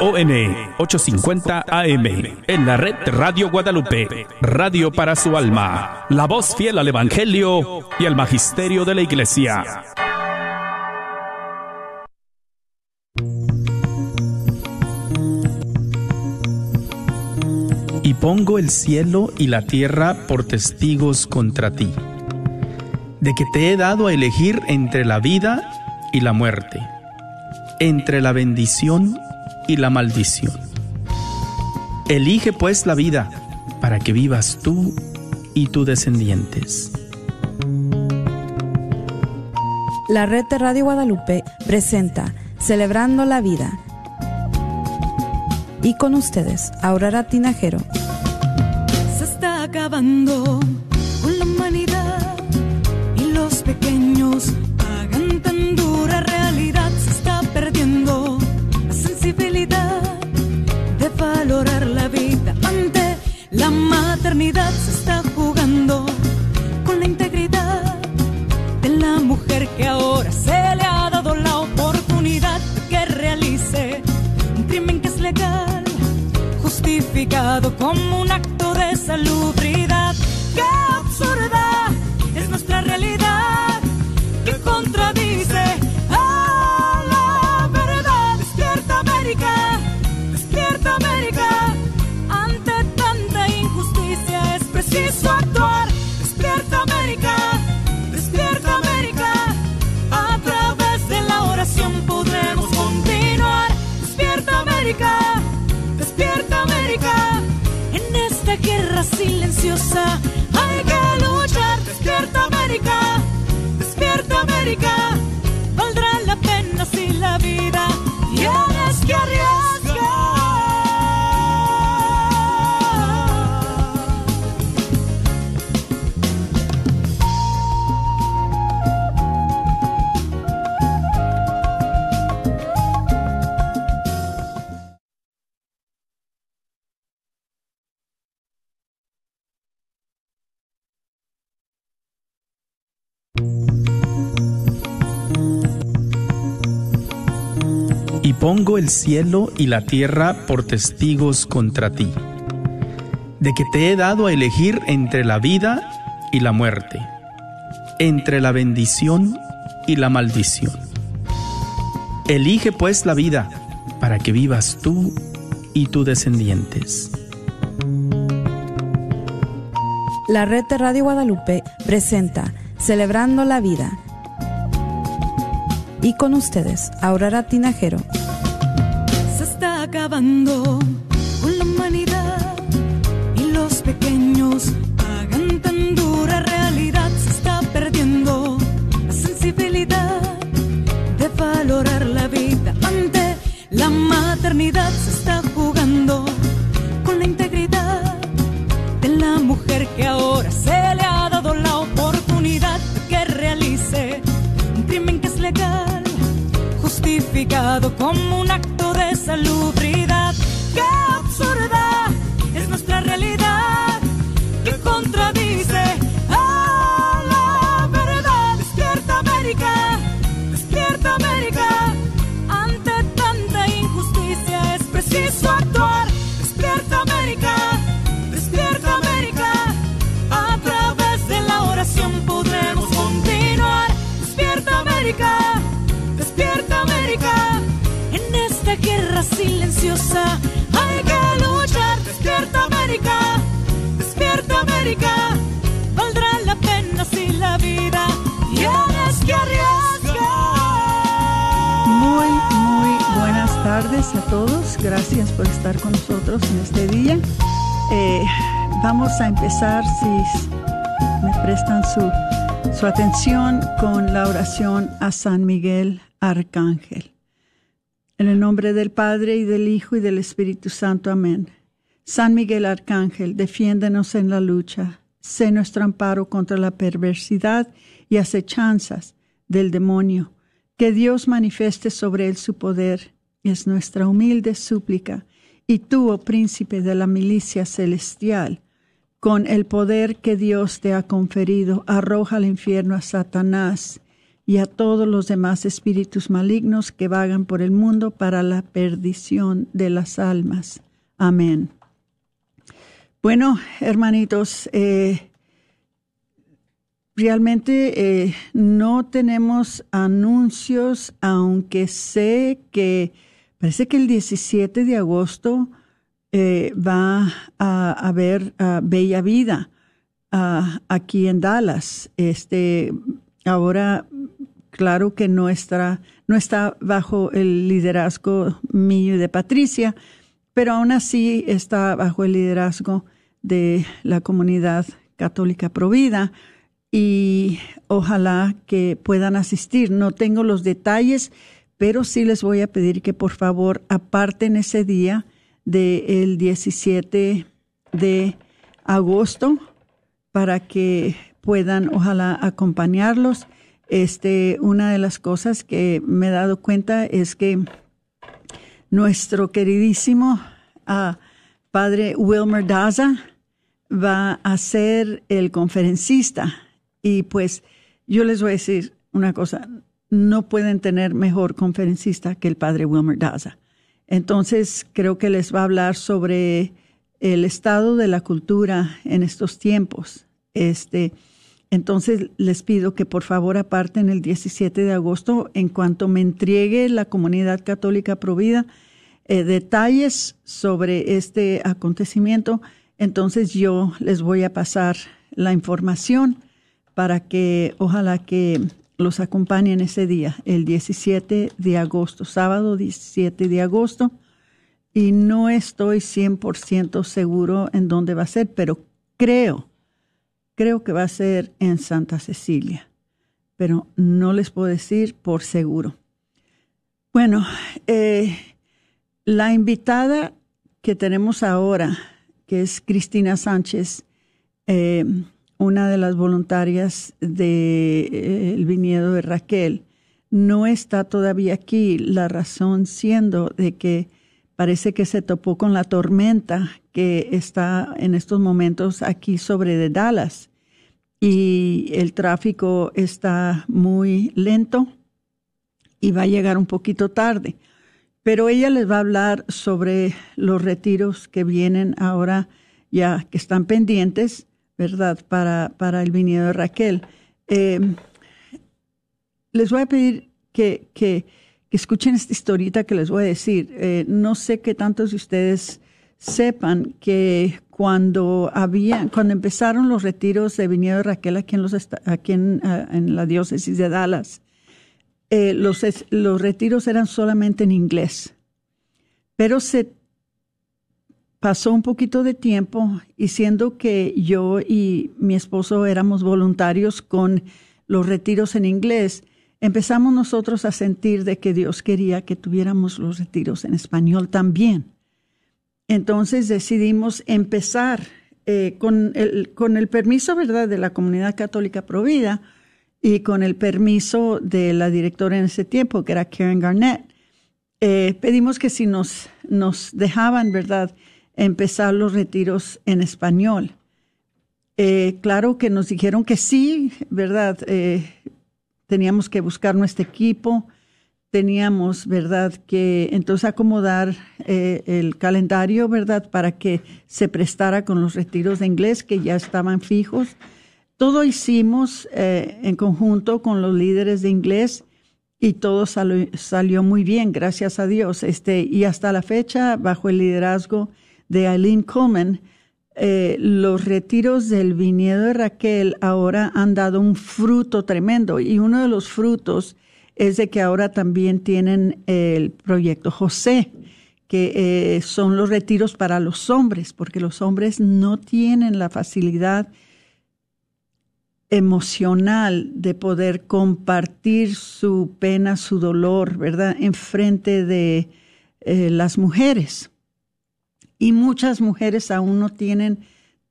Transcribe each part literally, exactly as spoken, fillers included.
K J O N ochocientos cincuenta A M, en la red Radio Guadalupe, radio para su alma, la voz fiel al Evangelio y al Magisterio de la Iglesia. Y pongo el cielo y la tierra por testigos contra ti, de que te he dado a elegir entre la vida y la muerte, entre la bendición y la maldición. Elige pues la vida, para que vivas tú y tus descendientes. La red de Radio Guadalupe presenta Celebrando la Vida. Y con ustedes, Aurora Tinajero. Se está acabando con la humanidad y los pequeños pagan tan dura realidad. Se está perdiendo la sensibilidad de valorar la vida ante la maternidad. Se está jugando con la integridad de la mujer que ahora se le ha dado la oportunidad de que realice un crimen que es legal, justificado como un acto de salubridad. ¡Qué absurda es nuestra realidad! ¡Que contradice a la verdad! ¡Despierta América! ¡Despierta América! Ante tanta injusticia es preciso actuar. ¡Despierta América! ¡Despierta América! A través de la oración podremos continuar. ¡Despierta América! Guerra silenciosa, hay que luchar. Despierta América, despierta América, valdrá la pena si la vida tienes que arriesgar. Pongo el cielo y la tierra por testigos contra ti, de que te he dado a elegir entre la vida y la muerte, entre la bendición y la maldición. Elige pues la vida, para que vivas tú y tus descendientes. La red de Radio Guadalupe presenta Celebrando la Vida. Y con ustedes, Aurora Tinajero. Acabando con la humanidad y los pequeños pagan tan dura realidad. Se está perdiendo la sensibilidad de valorar la vida ante la maternidad. Se está jugando con la integridad de la mujer que ahora se le ha dado la oportunidad de que realice un crimen que es legal, justificado como un acto de salubridad. ¡Qué absurda es nuestra realidad! ¡Que contradice a la verdad! ¡Despierta América! ¡Despierta América! Ante tanta injusticia es preciso actuar. ¡Despierta América! ¡Despierta América! A través de la oración podremos continuar. ¡Despierta América! ¡Despierta América! Guerra silenciosa, hay que luchar. Despierta América, despierta América, valdrá la pena si la vida tienes que arriesgar. Muy, muy buenas tardes a todos, gracias por estar con nosotros en este día. Eh, vamos a empezar, si me prestan su, su atención, con la oración a San Miguel Arcángel. En el nombre del Padre, y del Hijo, y del Espíritu Santo. Amén. San Miguel Arcángel, defiéndenos en la lucha. Sé nuestro amparo contra la perversidad y acechanzas del demonio. Que Dios manifieste sobre él su poder. Es nuestra humilde súplica. Y tú, oh príncipe de la milicia celestial, con el poder que Dios te ha conferido, arroja al infierno a Satanás y a todos los demás espíritus malignos que vagan por el mundo para la perdición de las almas. Amén. Bueno, hermanitos, eh, realmente eh, no tenemos anuncios, aunque sé que parece que el diecisiete de agosto eh, va a haber uh, Bella Vida uh, aquí en Dallas. Este, ahora, claro que no está, no está bajo el liderazgo mío y de Patricia, pero aún así está bajo el liderazgo de la Comunidad Católica Pro Vida. Y ojalá que puedan asistir. No tengo los detalles, pero sí les voy a pedir que por favor aparten ese día del diecisiete de agosto para que puedan, ojalá, acompañarlos. Este, una de las cosas que me he dado cuenta es que nuestro queridísimo uh, padre Wilmer Daza va a ser el conferencista. Y pues yo les voy a decir una cosa, no pueden tener mejor conferencista que el padre Wilmer Daza. Entonces creo que les va a hablar sobre el estado de la cultura en estos tiempos. Este, entonces les pido que por favor aparten el diecisiete de agosto, en cuanto me entregue la Comunidad Católica Pro Vida eh, detalles sobre este acontecimiento, entonces yo les voy a pasar la información para que ojalá que los acompañen ese día, el diecisiete de agosto, sábado diecisiete de agosto. Y no estoy cien por ciento seguro en dónde va a ser, pero creo, creo que va a ser en Santa Cecilia. Pero no les puedo decir por seguro. Bueno, eh, la invitada que tenemos ahora, que es Cristina Sánchez, eh, una de las voluntarias del Viñedo de Raquel, no está todavía aquí, la razón siendo de que parece que se topó con la tormenta que está en estos momentos aquí sobre de Dallas, y el tráfico está muy lento y va a llegar un poquito tarde. Pero ella les va a hablar sobre los retiros que vienen ahora, ya que están pendientes, ¿verdad? Para, para el Viñedo de Raquel. Eh, les voy a pedir que, que, que escuchen esta historita que les voy a decir. Eh, no sé qué tantos de ustedes sepan que cuando había, cuando empezaron los retiros de Viñedo de Raquel aquí en, los, aquí en, en la diócesis de Dallas, eh, los, los retiros eran solamente en inglés. Pero se pasó un poquito de tiempo, y siendo que yo y mi esposo éramos voluntarios con los retiros en inglés, empezamos nosotros a sentir de que Dios quería que tuviéramos los retiros en español también. Entonces decidimos empezar eh, con, el, con el permiso, ¿verdad?, de la Comunidad Católica Pro Vida y con el permiso de la directora en ese tiempo, que era Karen Garnett. Eh, pedimos que si nos, nos dejaban, ¿verdad?, empezar los retiros en español. Eh, claro que nos dijeron que sí, ¿verdad? Eh, teníamos que buscar nuestro equipo, teníamos, ¿verdad?, que entonces acomodar eh, el calendario, ¿verdad?, para que se prestara con los retiros de inglés que ya estaban fijos. Todo hicimos eh, en conjunto con los líderes de inglés, y todo salió, salió muy bien, gracias a Dios. Este, y hasta la fecha, bajo el liderazgo de Aileen Coleman, eh, los retiros del Viñedo de Raquel ahora han dado un fruto tremendo, y uno de los frutos es de que ahora también tienen el Proyecto José, que eh, son los retiros para los hombres, porque los hombres no tienen la facilidad emocional de poder compartir su pena, su dolor, ¿verdad?, en frente de eh, las mujeres. Y muchas mujeres aún no tienen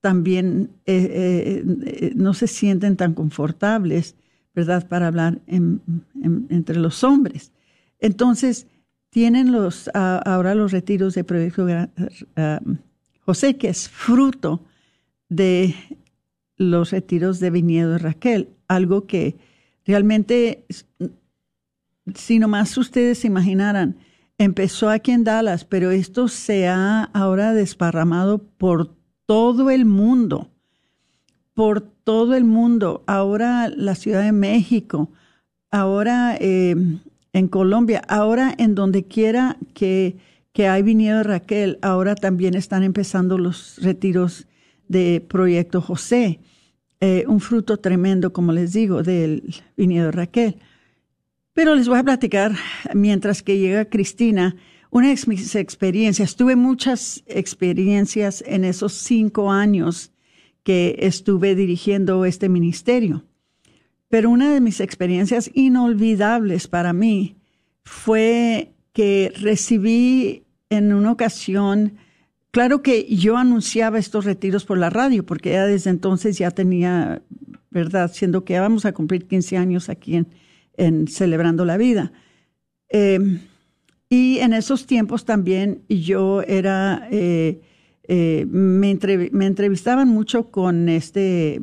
también, eh, eh, no se sienten tan confortables, ¿verdad?, para hablar en, en, entre los hombres. Entonces, tienen los, uh, ahora los retiros de Proyecto uh, José, que es fruto de los retiros de Viñedo de Raquel, algo que Realmente, si nomás ustedes se imaginaran, empezó aquí en Dallas, pero esto se ha ahora desparramado por todo el mundo, por todo el mundo. Ahora la Ciudad de México, ahora eh, en Colombia, ahora en donde quiera que, que hay Viñedo de Raquel, ahora también están empezando los retiros de Proyecto José. Eh, un fruto tremendo, como les digo, del Viñedo de Raquel. Pero les voy a platicar, mientras que llega Cristina, una de mis experiencias. Tuve muchas experiencias en esos cinco años que estuve dirigiendo este ministerio. Pero una de mis experiencias inolvidables para mí fue que recibí en una ocasión... Claro que yo anunciaba estos retiros por la radio, porque ya desde entonces ya tenía, ¿verdad? Siendo que ya vamos a cumplir quince años aquí en, en Celebrando la Vida. Eh, y en esos tiempos también yo era, eh, eh, me, entrev- me entrevistaban mucho con este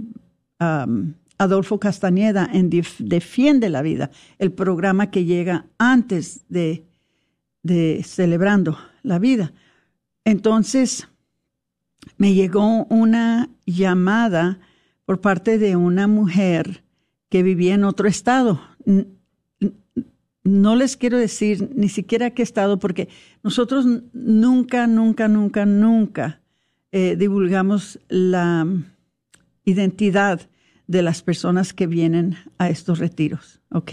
um, Adolfo Castañeda en Def- Defiende la Vida, el programa que llega antes de, de Celebrando la Vida. Entonces, me llegó una llamada por parte de una mujer que vivía en otro estado. No les quiero decir ni siquiera qué estado, porque nosotros nunca, nunca, nunca, nunca eh, divulgamos la identidad de las personas que vienen a estos retiros, ¿ok?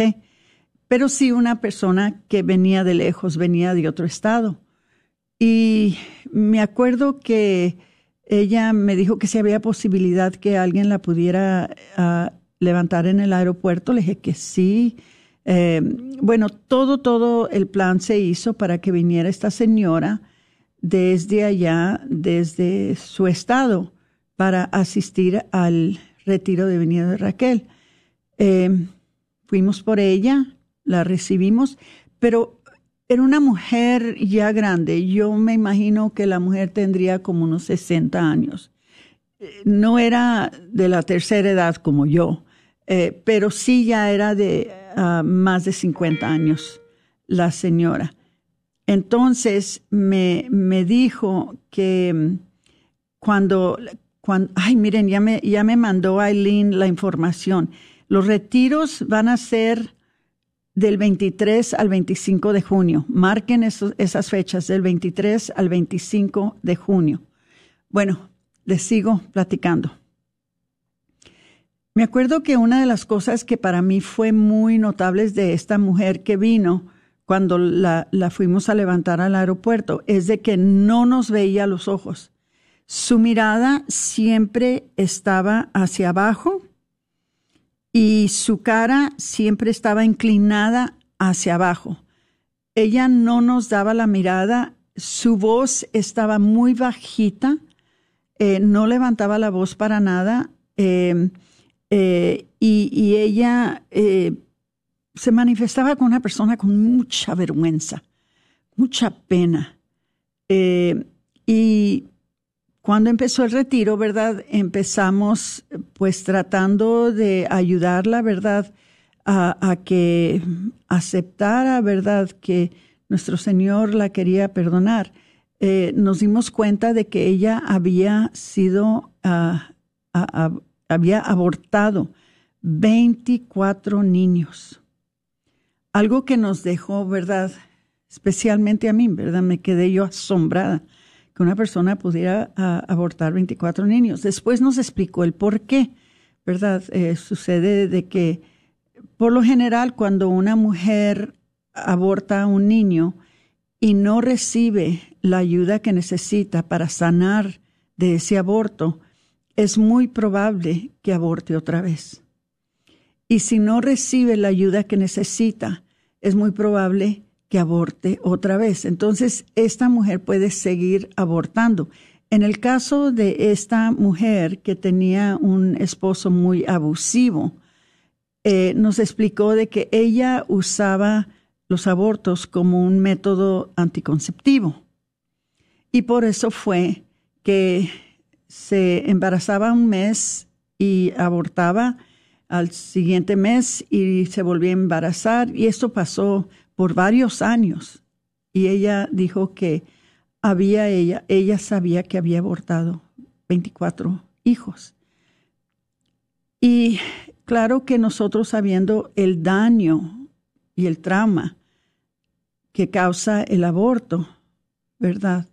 Pero sí una persona que venía de lejos, venía de otro estado. Y me acuerdo que ella me dijo que si había posibilidad que alguien la pudiera uh, levantar en el aeropuerto. Le dije que sí. Eh, bueno, todo, todo el plan se hizo para que viniera esta señora desde allá, desde su estado, para asistir al retiro de Viñedo de Raquel. Eh, fuimos por ella, la recibimos, pero... Era una mujer ya grande. Yo me imagino que la mujer tendría como unos sesenta años. No era de la tercera edad como yo, eh, pero sí ya era de uh, más de cincuenta años la señora. Entonces me, me dijo que cuando, cuando... Ay, miren, ya me, ya me mandó Aileen la información. Los retiros van a ser... del veintitrés al veinticinco de junio. Marquen eso, esas fechas, del veintitrés al veinticinco de junio. Bueno, les sigo platicando. Me acuerdo que una de las cosas que para mí fue muy notable de esta mujer que vino cuando la, la fuimos a levantar al aeropuerto es de que no nos veía los ojos. Su mirada siempre estaba hacia abajo, y su cara siempre estaba inclinada hacia abajo. Ella no nos daba la mirada, su voz estaba muy bajita, eh, no levantaba la voz para nada, eh, eh, y, y ella eh, se manifestaba como una persona con mucha vergüenza, mucha pena. Eh, y... Cuando empezó el retiro, ¿verdad? Empezamos pues tratando de ayudarla, ¿verdad? A, a que aceptara, ¿verdad? Que nuestro Señor la quería perdonar. Eh, nos dimos cuenta de que ella había sido, uh, a, a, había abortado veinticuatro niños. Algo que nos dejó, ¿verdad? Especialmente a mí, ¿verdad? Me quedé yo asombrada que una persona pudiera a, abortar veinticuatro niños. Después nos explicó el por qué, ¿verdad? Eh, sucede de que, por lo general, cuando una mujer aborta a un niño y no recibe la ayuda que necesita para sanar de ese aborto, es muy probable que aborte otra vez. Y si no recibe la ayuda que necesita, es muy probable que aborte otra vez. Entonces, esta mujer puede seguir abortando. En el caso de esta mujer que tenía un esposo muy abusivo, eh, nos explicó de que ella usaba los abortos como un método anticonceptivo. Y por eso fue que se embarazaba un mes y abortaba al siguiente mes y se volvió a embarazar. Y esto pasó por varios años. Y ella dijo que había ella, ella sabía que había abortado veinticuatro hijos. Y claro que nosotros, sabiendo el daño y el trauma que causa el aborto, ¿verdad?,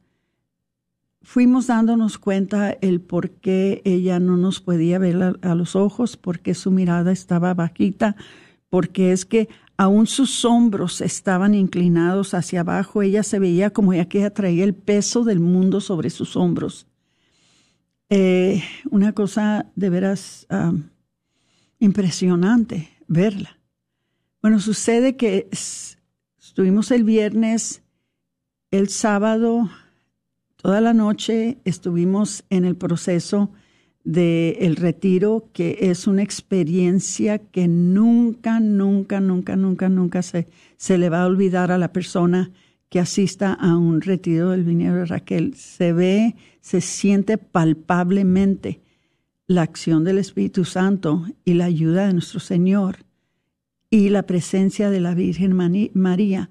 fuimos dándonos cuenta el por qué ella no nos podía ver a, a los ojos, por qué su mirada estaba bajita, porque es que aún sus hombros estaban inclinados hacia abajo. Ella se veía como ya que atraía el peso del mundo sobre sus hombros. Eh, una cosa de veras um, impresionante verla. Bueno, sucede que es, estuvimos el viernes, el sábado. Toda la noche estuvimos en el proceso del retiro, que es una experiencia que nunca, nunca, nunca, nunca, nunca se, se le va a olvidar a la persona que asista a un retiro del Viñedo de Raquel. Se ve, se siente palpablemente la acción del Espíritu Santo y la ayuda de nuestro Señor y la presencia de la Virgen María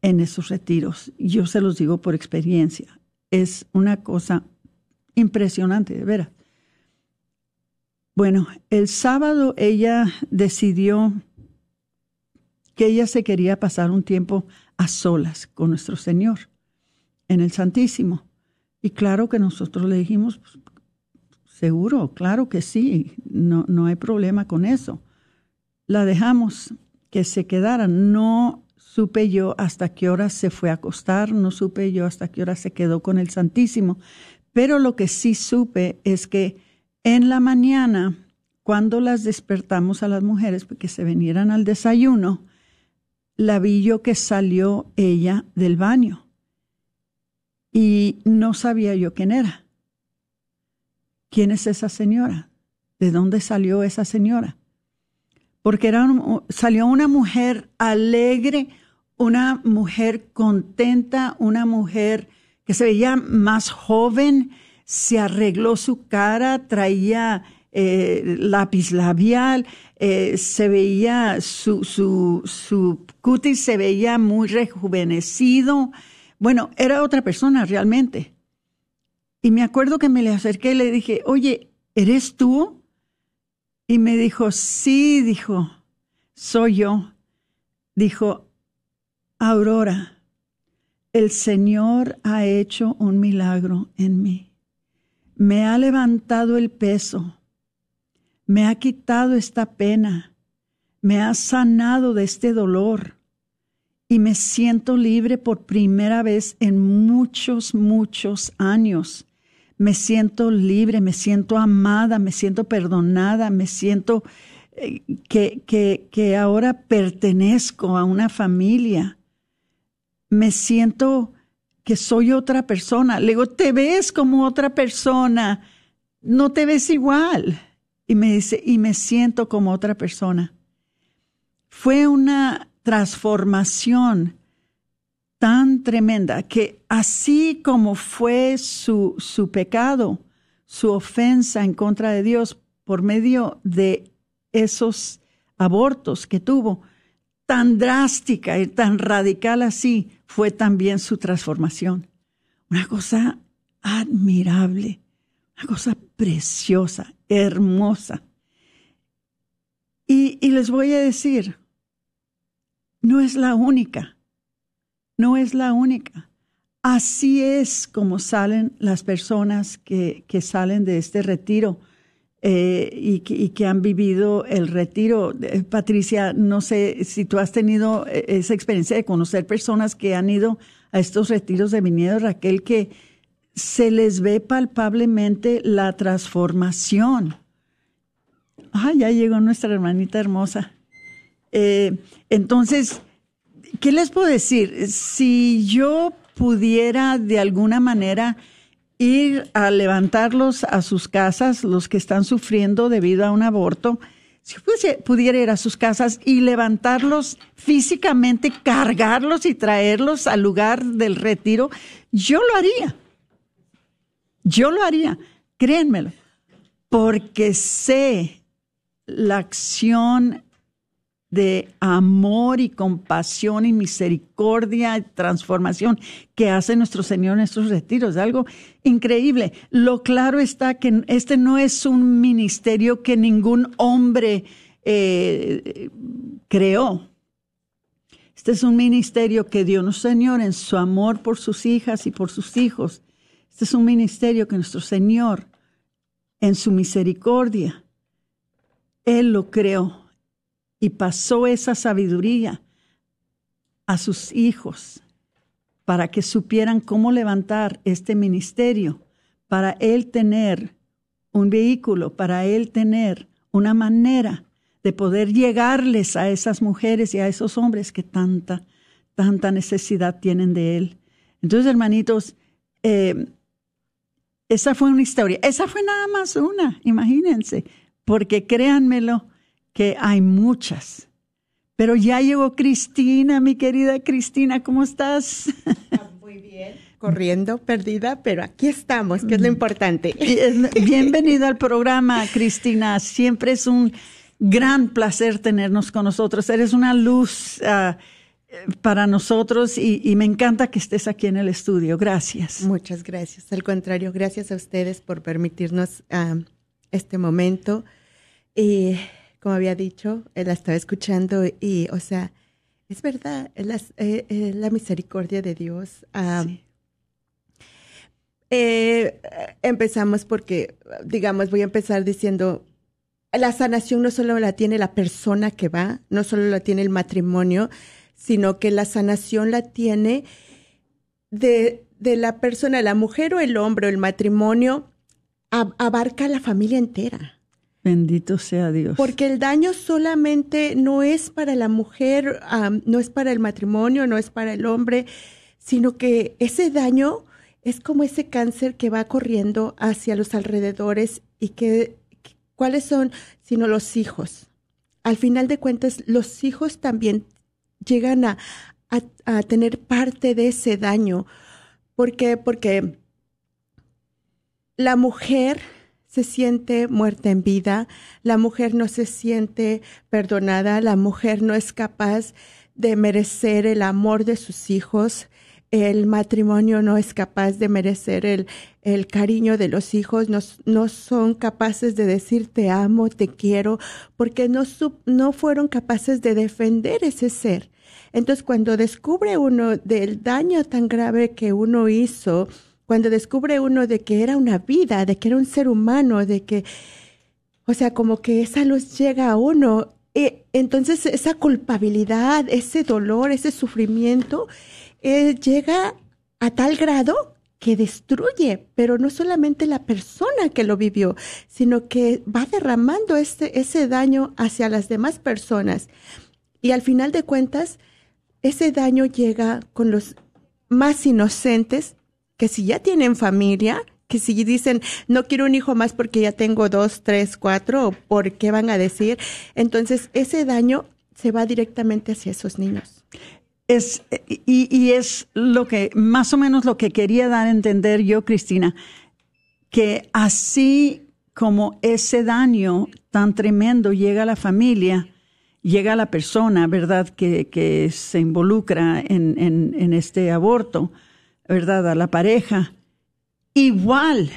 en esos retiros. Yo se los digo por experiencia. Es una cosa impresionante, de veras. Bueno, el sábado ella decidió que ella se quería pasar un tiempo a solas con nuestro Señor en el Santísimo. Y claro que nosotros le dijimos, pues, seguro, claro que sí, no, no hay problema con eso. La dejamos que se quedara, no supe yo hasta qué hora se fue a acostar, no supe yo hasta qué hora se quedó con el Santísimo. Pero lo que sí supe es que en la mañana, cuando las despertamos a las mujeres para que se vinieran al desayuno, la vi yo que salió ella del baño. Y no sabía yo quién era. ¿Quién es esa señora? ¿De dónde salió esa señora? Porque era un, salió una mujer alegre, una mujer contenta, una mujer que se veía más joven, se arregló su cara, traía eh, lápiz labial, eh, se veía su, su, su cutis, se veía muy rejuvenecido. Bueno, era otra persona realmente. Y me acuerdo que me le acerqué y le dije, oye, ¿eres tú? Y me dijo, sí, dijo, soy yo. Dijo, Aurora, el Señor ha hecho un milagro en mí. Me ha levantado el peso. Me ha quitado esta pena. Me ha sanado de este dolor. Y me siento libre por primera vez en muchos, muchos años. Me siento libre, me siento amada, me siento perdonada, me siento que, que, que ahora pertenezco a una familia. Me siento que soy otra persona. Le digo, te ves como otra persona, no te ves igual. Y me dice, y me siento como otra persona. Fue una transformación tan tremenda que así como fue su, su pecado, su ofensa en contra de Dios por medio de esos abortos que tuvo, tan drástica y tan radical así fue también su transformación. Una cosa admirable, una cosa preciosa, hermosa. Y, y les voy a decir, no es la única. No es la única. Así es como salen las personas que, que salen de este retiro eh, y, que, y que han vivido el retiro. Eh, Patricia, no sé si tú has tenido esa experiencia de conocer personas que han ido a estos retiros de Viñedo Raquel, que se les ve palpablemente la transformación. Ah, ya llegó nuestra hermanita hermosa. Eh, entonces... ¿Qué les puedo decir? Si yo pudiera de alguna manera ir a levantarlos a sus casas, los que están sufriendo debido a un aborto, si pudiera ir a sus casas y levantarlos físicamente, cargarlos y traerlos al lugar del retiro, yo lo haría. Yo lo haría, créanmelo, porque sé la acción de amor y compasión y misericordia y transformación que hace nuestro Señor en estos retiros. Algo increíble. Lo claro está que este no es un ministerio que ningún hombre eh, creó. Este es un ministerio que dio nuestro Señor en su amor por sus hijas y por sus hijos. Este es un ministerio que nuestro Señor, en su misericordia, Él lo creó. Y pasó esa sabiduría a sus hijos para que supieran cómo levantar este ministerio, para él tener un vehículo, para él tener una manera de poder llegarles a esas mujeres y a esos hombres que tanta, tanta necesidad tienen de él. Entonces, hermanitos, eh, esa fue una historia. Esa fue nada más una, imagínense, porque créanmelo, que hay muchas. Pero ya llegó Cristina, mi querida Cristina, ¿cómo estás? Muy bien, corriendo, perdida, pero aquí estamos, que es lo importante. Bienvenida al programa, Cristina. Siempre es un gran placer tenernos con nosotros. Eres una luz uh, para nosotros y, y me encanta que estés aquí en el estudio. Gracias. Muchas gracias. Al contrario, gracias a ustedes por permitirnos uh, este momento. Y como había dicho, la estaba escuchando y, o sea, es verdad, las, eh, eh, la misericordia de Dios. Um, sí. eh, empezamos porque, digamos, voy a empezar diciendo, la sanación no solo la tiene la persona que va, no solo la tiene el matrimonio, sino que la sanación la tiene de, de la persona, la mujer o el hombre o el matrimonio, ab- abarca a la familia entera. Bendito sea Dios. Porque el daño solamente no es para la mujer, um, no es para el matrimonio, no es para el hombre, sino que ese daño es como ese cáncer que va corriendo hacia los alrededores y que, que ¿cuáles son? Sino los hijos. Al final de cuentas, los hijos también llegan a, a, a tener parte de ese daño. ¿Por qué? Porque la mujer se siente muerta en vida, la mujer no se siente perdonada, la mujer no es capaz de merecer el amor de sus hijos, el matrimonio no es capaz de merecer el, el cariño de los hijos, no, no son capaces de decir te amo, te quiero, porque no, no fueron capaces de defender ese ser. Entonces, cuando descubre uno del daño tan grave que uno hizo, cuando descubre uno de que era una vida, de que era un ser humano, de que, o sea, como que esa luz llega a uno, eh, entonces esa culpabilidad, ese dolor, ese sufrimiento, eh, llega a tal grado que destruye, pero no solamente la persona que lo vivió, sino que va derramando este, ese daño hacia las demás personas. Y al final de cuentas, ese daño llega con los más inocentes, que si ya tienen familia, que si dicen, no quiero un hijo más porque ya tengo dos, tres, cuatro, ¿por qué van a decir? Entonces, ese daño se va directamente hacia esos niños. Es, y, y es lo que, más o menos lo que quería dar a entender yo, Cristina, que así como ese daño tan tremendo llega a la familia, llega a la persona, ¿verdad?, que, que se involucra en, en, en este aborto, ¿verdad?, a la pareja. Igual,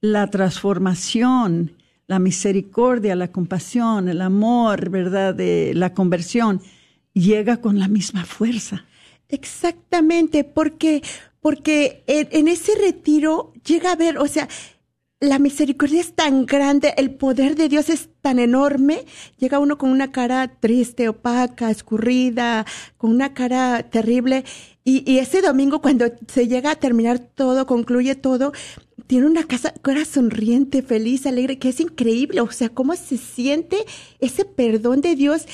la transformación, la misericordia, la compasión, el amor, ¿verdad?, de la conversión, llega con la misma fuerza. Exactamente, porque, porque en, en ese retiro llega a haber, o sea, la misericordia es tan grande, el poder de Dios es tan enorme, llega uno con una cara triste, opaca, escurrida, con una cara terrible. Y, y ese domingo, cuando se llega a terminar todo, concluye todo, tiene una cara sonriente, feliz, alegre, que es increíble. O sea, cómo se siente ese perdón de Dios.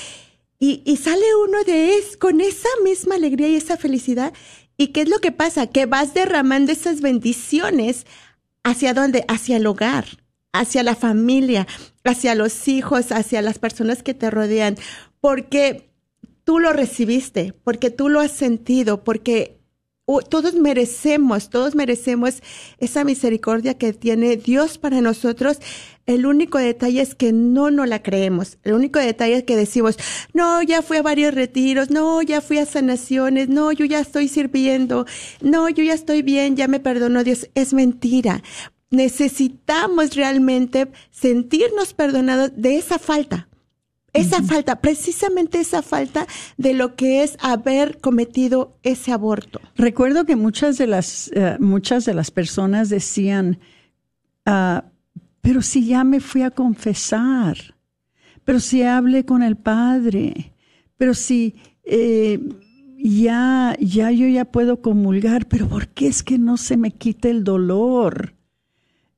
Y, y sale uno de él con esa misma alegría y esa felicidad. ¿Y qué es lo que pasa? Que vas derramando esas bendiciones. ¿Hacia dónde? Hacia el hogar, hacia la familia, hacia los hijos, hacia las personas que te rodean. Porque tú lo recibiste, porque tú lo has sentido, porque todos merecemos, todos merecemos esa misericordia que tiene Dios para nosotros. El único detalle es que no nos la creemos. El único detalle es que decimos, no, ya fui a varios retiros, no, ya fui a sanaciones, no, yo ya estoy sirviendo, no, yo ya estoy bien, ya me perdonó Dios. Es mentira. Necesitamos realmente sentirnos perdonados de esa falta. Esa falta, precisamente esa falta de lo que es haber cometido ese aborto. Recuerdo que muchas de las, uh, muchas de las personas decían, uh, pero si ya me fui a confesar, pero si hablé con el padre, pero si eh, ya, ya yo ya puedo comulgar, pero ¿por qué es que no se me quita el dolor?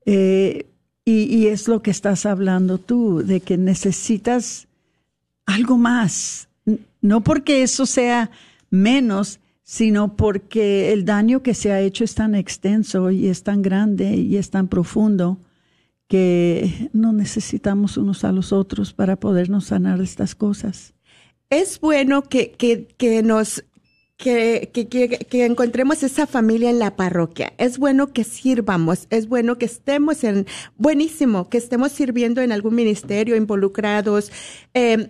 Eh, y, y es lo que estás hablando tú, de que necesitas algo más, no porque eso sea menos, sino porque el daño que se ha hecho es tan extenso y es tan grande y es tan profundo que nos necesitamos unos a los otros para podernos sanar de estas cosas. Es bueno que, que, que nos... Que, que, que, que encontremos esa familia en la parroquia. Es bueno que sirvamos, es bueno que estemos en, buenísimo, que estemos sirviendo en algún ministerio, involucrados, eh,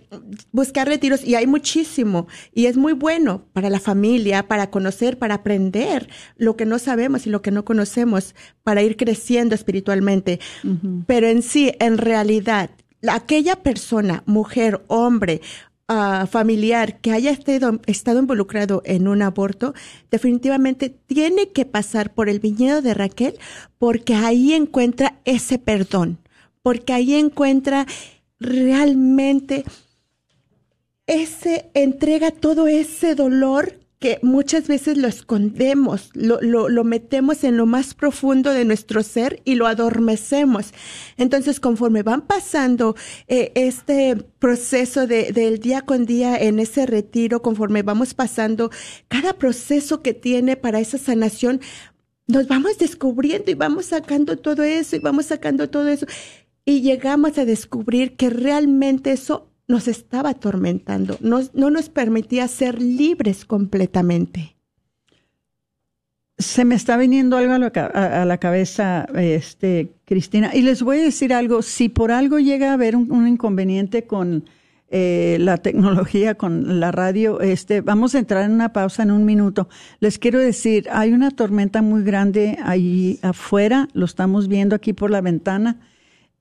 buscar retiros, y hay muchísimo, y es muy bueno para la familia, para conocer, para aprender lo que no sabemos y lo que no conocemos, para ir creciendo espiritualmente. Uh-huh. Pero en sí, en realidad, aquella persona, mujer, hombre, Uh, familiar que haya estado, estado involucrado en un aborto, definitivamente tiene que pasar por el viñedo de Raquel, porque ahí encuentra ese perdón, porque ahí encuentra realmente ese, entrega todo ese dolor que muchas veces lo escondemos, lo, lo, lo metemos en lo más profundo de nuestro ser y lo adormecemos. Entonces, conforme van pasando eh, este proceso de, del día con día en ese retiro, conforme vamos pasando cada proceso que tiene para esa sanación, nos vamos descubriendo y vamos sacando todo eso y vamos sacando todo eso. Y llegamos a descubrir que realmente eso nos estaba atormentando, nos, no nos permitía ser libres completamente. Se me está viniendo algo a la, a, a la cabeza, este, Cristina, y les voy a decir algo, si por algo llega a haber un, un inconveniente con eh, la tecnología, con la radio, este, vamos a entrar en una pausa en un minuto. Les quiero decir, hay una tormenta muy grande ahí afuera, lo estamos viendo aquí por la ventana.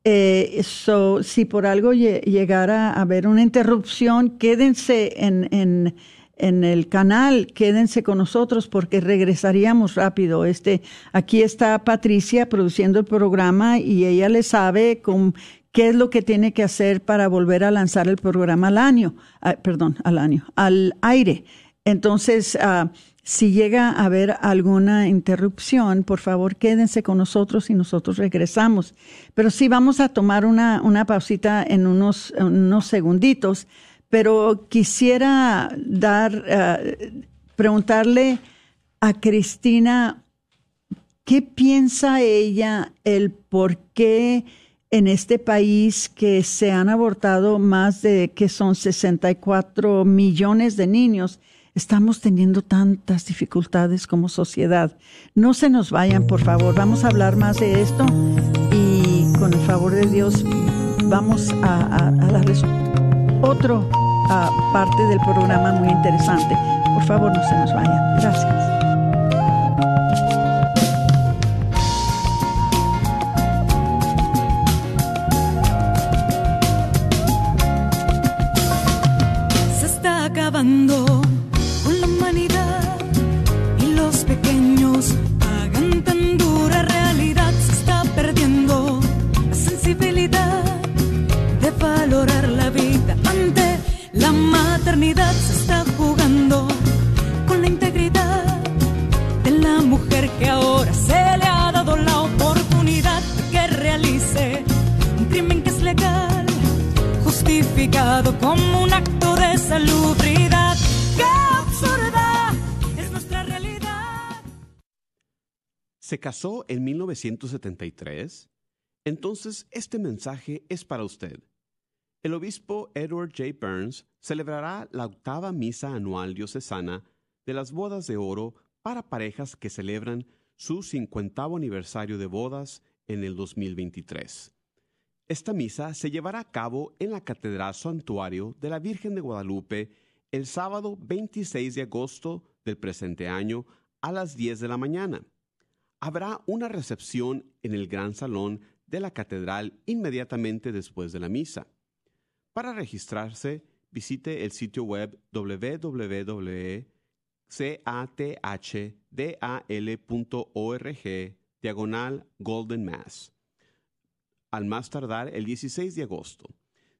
Eh, so, si por algo lleg- llegara a haber una interrupción, quédense en, en, en el canal, quédense con nosotros porque regresaríamos rápido. Este, aquí está Patricia produciendo el programa y ella le sabe con, qué es lo que tiene que hacer para volver a lanzar el programa al año, ah, perdón, al año, al aire. Entonces, uh, si llega a haber alguna interrupción, por favor, quédense con nosotros y nosotros regresamos. Pero sí vamos a tomar una, una pausita en unos, unos segunditos, pero quisiera dar, uh, preguntarle a Cristina, ¿qué piensa ella el por qué en este país que se han abortado más de, que son sesenta y cuatro millones de niños, estamos teniendo tantas dificultades como sociedad? No se nos vayan, por favor. Vamos a hablar más de esto y con el favor de Dios vamos a, a, a darles otra parte del programa muy interesante. Por favor, no se nos vayan. Gracias. Se está acabando maternidad, se está jugando con la integridad de la mujer que ahora se le ha dado la oportunidad de que realice un crimen que es legal, justificado como un acto de salubridad. ¡Qué absurda es nuestra realidad! Se casó en mil novecientos setenta y tres. Entonces, este mensaje es para usted. El obispo Edward J. Burns celebrará la octava misa anual diocesana de las bodas de oro para parejas que celebran su cincuentavo aniversario de bodas en el dos mil veintitrés. Esta misa se llevará a cabo en la Catedral Santuario de la Virgen de Guadalupe el sábado veintiséis de agosto del presente año a las diez de la mañana. Habrá una recepción en el gran salón de la catedral inmediatamente después de la misa. Para registrarse, visite el sitio web doble u doble u doble u punto catedral punto org diagonal Golden Mass. Al más tardar el dieciséis de agosto.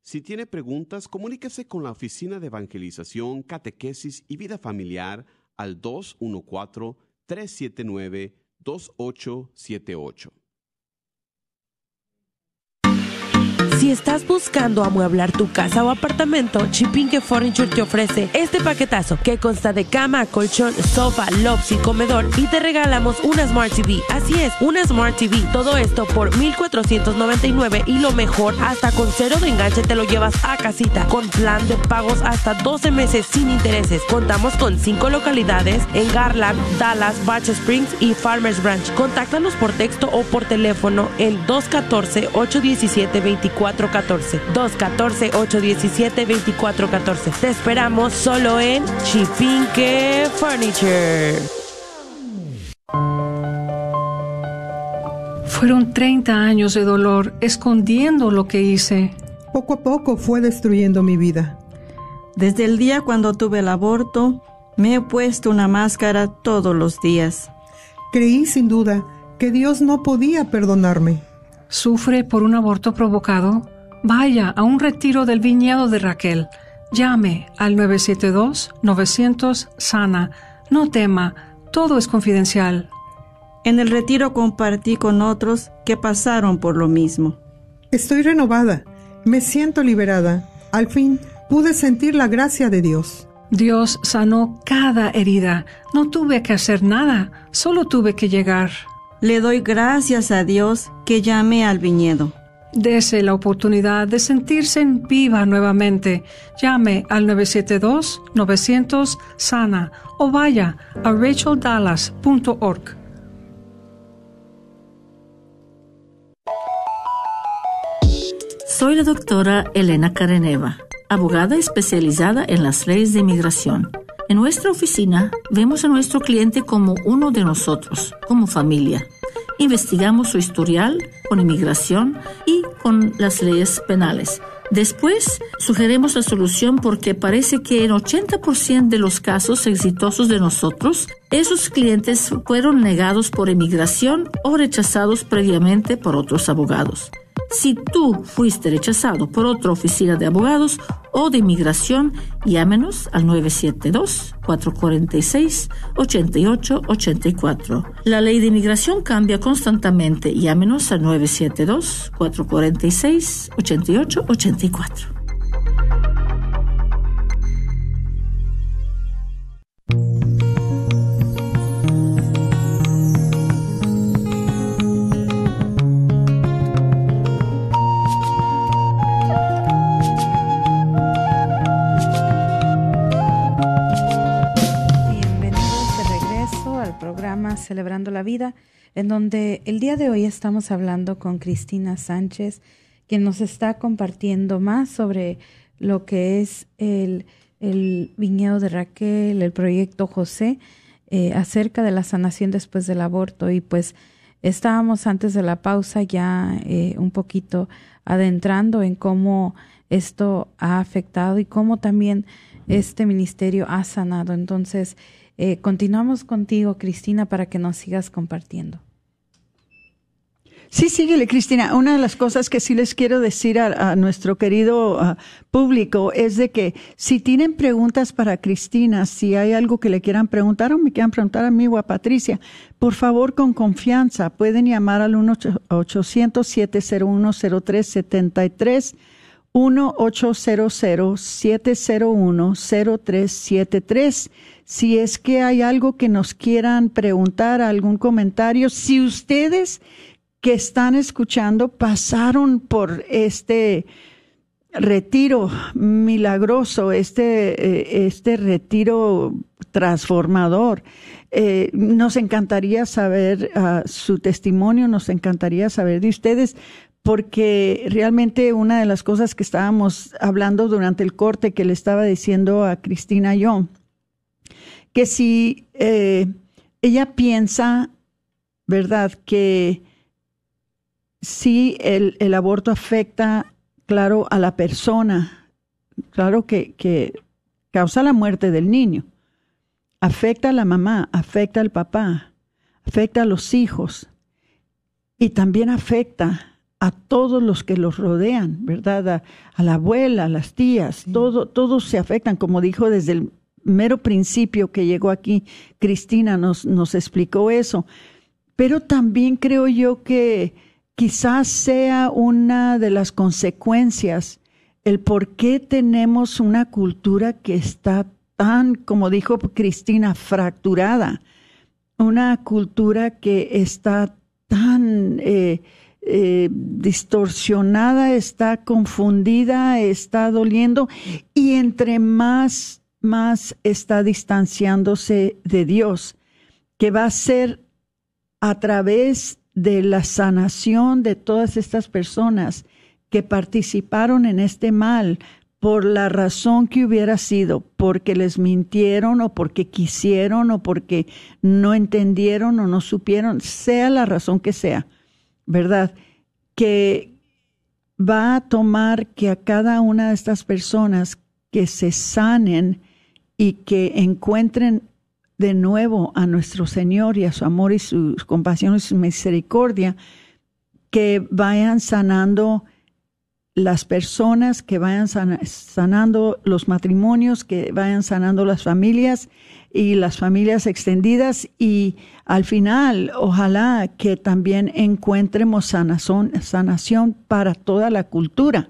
Si tiene preguntas, comuníquese con la Oficina de Evangelización, Catequesis y Vida Familiar al dos uno cuatro, tres siete nueve, dos ocho siete ocho. Si estás buscando amueblar tu casa o apartamento, Chipping Furniture te ofrece este paquetazo que consta de cama, colchón, sofá, lofts y comedor, y te regalamos una Smart T V. Así es, una Smart T V. Todo esto por mil cuatrocientos noventa y nueve dólares, y lo mejor, hasta con cero de enganche te lo llevas a casita, con plan de pagos hasta doce meses sin intereses. Contamos con cinco localidades en Garland, Dallas, Batch Springs y Farmers Branch. Contáctanos por texto o por teléfono en dos uno cuatro, ocho uno siete, dos cuatro uno cuatro. dos uno cuatro, ocho uno siete, dos cuatro uno cuatro. Te esperamos solo en Chipping Furniture. Fueron treinta años de dolor escondiendo lo que hice. Poco a poco fue destruyendo mi vida. Desde el día cuando tuve el aborto, me he puesto una máscara todos los días. Creí sin duda que Dios no podía perdonarme. ¿Sufre por un aborto provocado? Vaya a un retiro del Viñedo de Raquel. Llame al nueve siete dos, nueve cero cero, S A N A. No tema, todo es confidencial. En el retiro compartí con otros que pasaron por lo mismo. Estoy renovada, me siento liberada. Al fin pude sentir la gracia de Dios. Dios sanó cada herida. No tuve que hacer nada, solo tuve que llegar. Le doy gracias a Dios que llamé al viñedo. Dese la oportunidad de sentirse viva nuevamente. Llame al nueve siete dos, nueve cero cero, S A N A o vaya a rachel dallas punto org. Soy la doctora Elena Kareneva, abogada especializada en las leyes de inmigración. En nuestra oficina vemos a nuestro cliente como uno de nosotros, como familia. Investigamos su historial con inmigración y con las leyes penales. Después, sugerimos la solución porque parece que en ochenta por ciento de los casos exitosos de nosotros, esos clientes fueron negados por inmigración o rechazados previamente por otros abogados. Si tú fuiste rechazado por otra oficina de abogados o de inmigración, llámenos al nueve siete dos, cuatro cuatro seis, ocho ocho ocho cuatro. La ley de inmigración cambia constantemente. Llámenos al nueve siete dos, cuatro cuatro seis, ocho ocho ocho cuatro. Celebrando la Vida, en donde el día de hoy estamos hablando con Cristina Sánchez, quien nos está compartiendo más sobre lo que es el, el viñedo de Raquel, el proyecto José, eh, acerca de la sanación después del aborto. Y pues estábamos antes de la pausa ya eh, un poquito adentrando en cómo esto ha afectado y cómo también este ministerio ha sanado. Entonces, Eh, continuamos contigo, Cristina, para que nos sigas compartiendo. Sí, síguele, Cristina. Una de las cosas que sí les quiero decir a, a nuestro querido uh, público es de que si tienen preguntas para Cristina, si hay algo que le quieran preguntar o me quieran preguntar a mí o a Patricia, por favor, con confianza, pueden llamar al uno ochocientos, siete cero uno, cero tres siete tres, uno ochocientos, siete cero uno, cero tres siete tres. Si es que hay algo que nos quieran preguntar, algún comentario, si ustedes que están escuchando pasaron por este retiro milagroso, este, este retiro transformador. Eh, nos encantaría saber uh, su testimonio, nos encantaría saber de ustedes, porque realmente una de las cosas que estábamos hablando durante el corte, que le estaba diciendo a Cristina yo, que si eh, ella piensa, ¿verdad?, que sí, el, el aborto afecta, claro, a la persona, claro que, que causa la muerte del niño, afecta a la mamá, afecta al papá, afecta a los hijos y también afecta a todos los que los rodean, ¿verdad? A, a la abuela, a las tías, sí. todo, todos se afectan, como dijo desde el mero principio que llegó aquí, Cristina nos, nos explicó eso. Pero también creo yo que quizás sea una de las consecuencias el por qué tenemos una cultura que está tan, como dijo Cristina, fracturada, una cultura que está tan... Eh, Eh, distorsionada, está confundida, está doliendo, y entre más, más está distanciándose de Dios, que va a ser a través de la sanación de todas estas personas que participaron en este mal por la razón que hubiera sido, porque les mintieron o porque quisieron o porque no entendieron o no supieron, sea la razón que sea, ¿verdad? Que va a tomar que a cada una de estas personas que se sanen y que encuentren de nuevo a nuestro Señor y a su amor y su compasión y su misericordia, que vayan sanando las personas, que vayan sanando los matrimonios, que vayan sanando las familias y las familias extendidas, y al final ojalá que también encuentremos sanación, sanación para toda la cultura,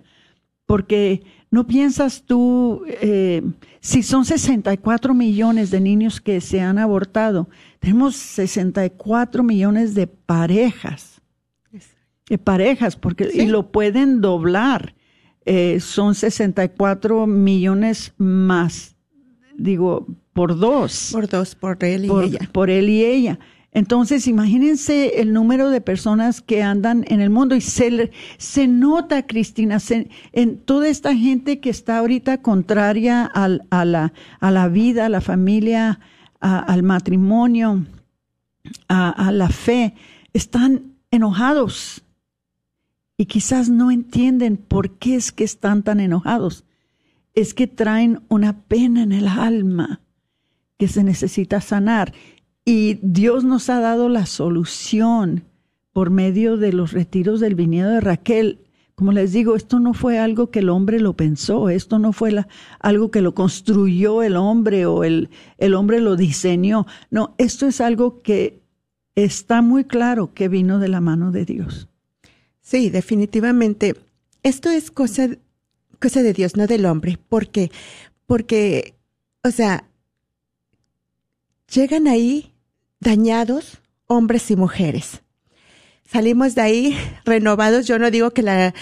porque no piensas tú, eh, si son sesenta y cuatro millones de niños que se han abortado, tenemos sesenta y cuatro millones de parejas. De parejas, porque sí. Y lo pueden doblar, eh, son sesenta y cuatro millones más, digo, por dos. Por dos, por él y por, ella. Por él y ella. Entonces, imagínense el número de personas que andan en el mundo, y se, se nota, Cristina, se, en toda esta gente que está ahorita contraria al, a, la, a la vida, a la familia, a, al matrimonio, a, a la fe, están enojados. Y quizás no entienden por qué es que están tan enojados. Es que traen una pena en el alma que se necesita sanar. Y Dios nos ha dado la solución por medio de los retiros del viñedo de Raquel. Como les digo, esto no fue algo que el hombre lo pensó. Esto no fue la, algo que lo construyó el hombre o el, el hombre lo diseñó. No, esto es algo que está muy claro que vino de la mano de Dios. Sí, definitivamente. Esto es cosa, cosa de Dios, no del hombre. ¿Por qué? Porque, o sea, llegan ahí dañados hombres y mujeres. Salimos de ahí renovados. Yo no digo que la,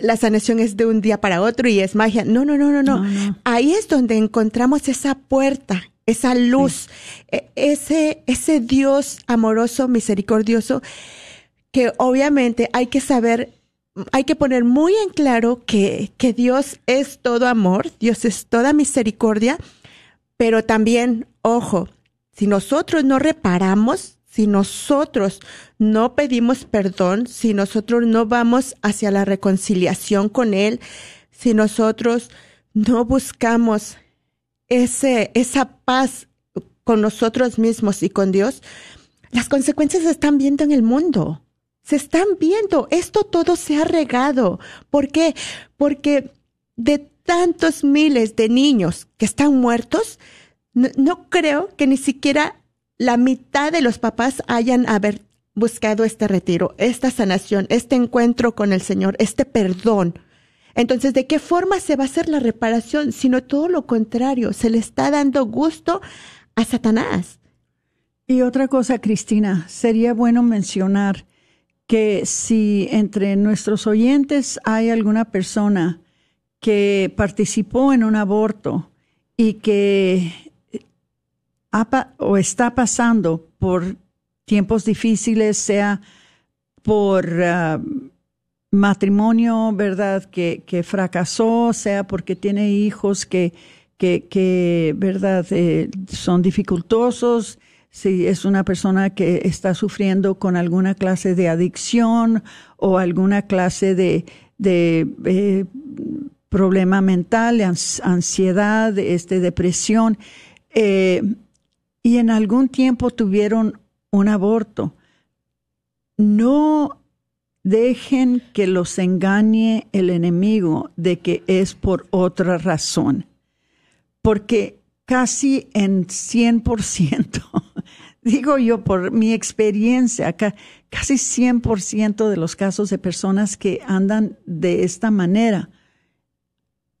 la sanación es de un día para otro y es magia. No, no, no, no, no. no, no. Ahí es donde encontramos esa puerta, esa luz, sí. ese, ese Dios amoroso, misericordioso, que obviamente hay que saber, hay que poner muy en claro que, que Dios es todo amor, Dios es toda misericordia, pero también, ojo, si nosotros no reparamos, si nosotros no pedimos perdón, si nosotros no vamos hacia la reconciliación con Él, si nosotros no buscamos ese, esa paz con nosotros mismos y con Dios, las consecuencias se están viendo en el mundo. Se están viendo, esto todo se ha regado. ¿Por qué? Porque de tantos miles de niños que están muertos, no, no creo que ni siquiera la mitad de los papás hayan haber buscado este retiro, esta sanación, este encuentro con el Señor, este perdón. Entonces, ¿de qué forma se va a hacer la reparación? Sino todo lo contrario, se le está dando gusto a Satanás. Y otra cosa, Cristina, sería bueno mencionar que si entre nuestros oyentes hay alguna persona que participó en un aborto y que ha, o está pasando por tiempos difíciles, sea por uh, matrimonio, ¿verdad?, que, que fracasó, sea porque tiene hijos que, que, que ¿verdad?, eh, son dificultosos, si es una persona que está sufriendo con alguna clase de adicción o alguna clase de, de eh, problema mental, ansiedad, este, depresión, eh, y en algún tiempo tuvieron un aborto. No dejen que los engañe el enemigo de que es por otra razón, porque casi en cien por ciento, digo yo por mi experiencia, acá, casi cien por ciento de los casos de personas que andan de esta manera,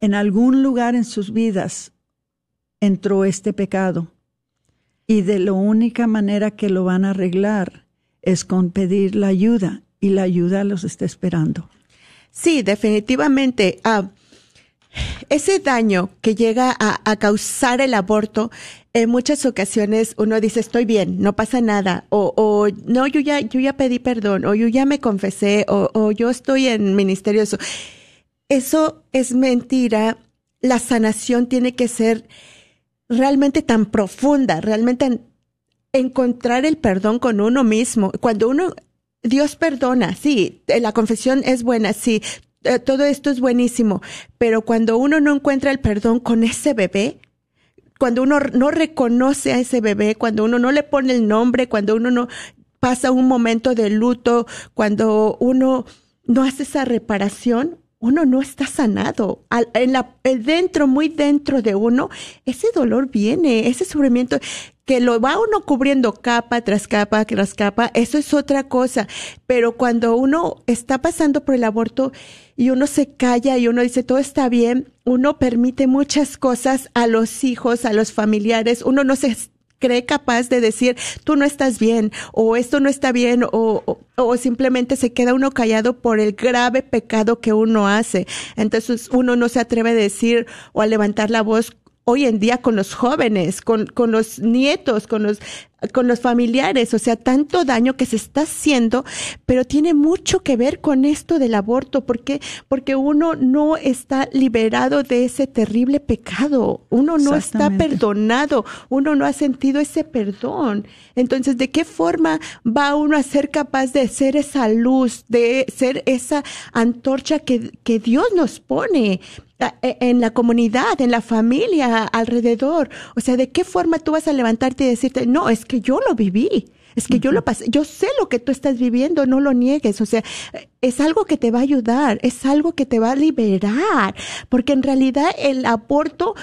en algún lugar en sus vidas entró este pecado. Y de la única manera que lo van a arreglar es con pedir la ayuda, y la ayuda los está esperando. Sí, definitivamente. Ah, ese daño que llega a, a causar el aborto, en muchas ocasiones uno dice, estoy bien, no pasa nada, o, o no, yo ya, yo ya pedí perdón, o yo ya me confesé, o, o yo estoy en ministerio. Eso. eso es mentira. La sanación tiene que ser realmente tan profunda, realmente en, encontrar el perdón con uno mismo. Cuando uno, Dios perdona, sí, la confesión es buena, sí, eh, todo esto es buenísimo, pero cuando uno no encuentra el perdón con ese bebé, cuando uno no reconoce a ese bebé, cuando uno no le pone el nombre, cuando uno no pasa un momento de luto, cuando uno no hace esa reparación, uno no está sanado. Al, en la, dentro, muy dentro de uno, ese dolor viene, ese sufrimiento, que lo va uno cubriendo capa tras capa tras capa, eso es otra cosa. Pero cuando uno está pasando por el aborto y uno se calla y uno dice, todo está bien, uno permite muchas cosas a los hijos, a los familiares, uno no se cree capaz de decir, tú no estás bien, o esto no está bien, o, o, o simplemente se queda uno callado por el grave pecado que uno hace. Entonces uno no se atreve a decir o a levantar la voz hoy en día con los jóvenes, con, con los nietos, con los, con los familiares. O sea, tanto daño que se está haciendo, pero tiene mucho que ver con esto del aborto. ¿Por qué? Porque uno no está liberado de ese terrible pecado, uno no está perdonado, uno no ha sentido ese perdón. Entonces, ¿de qué forma va uno a ser capaz de ser esa luz, de ser esa antorcha que, que Dios nos pone en la comunidad, en la familia, alrededor? O sea, ¿de qué forma tú vas a levantarte y decirte, no, es que yo lo viví, es que uh-huh. yo lo pasé, yo sé lo que tú estás viviendo, no lo niegues? O sea, es algo que te va a ayudar, es algo que te va a liberar, porque en realidad el aborto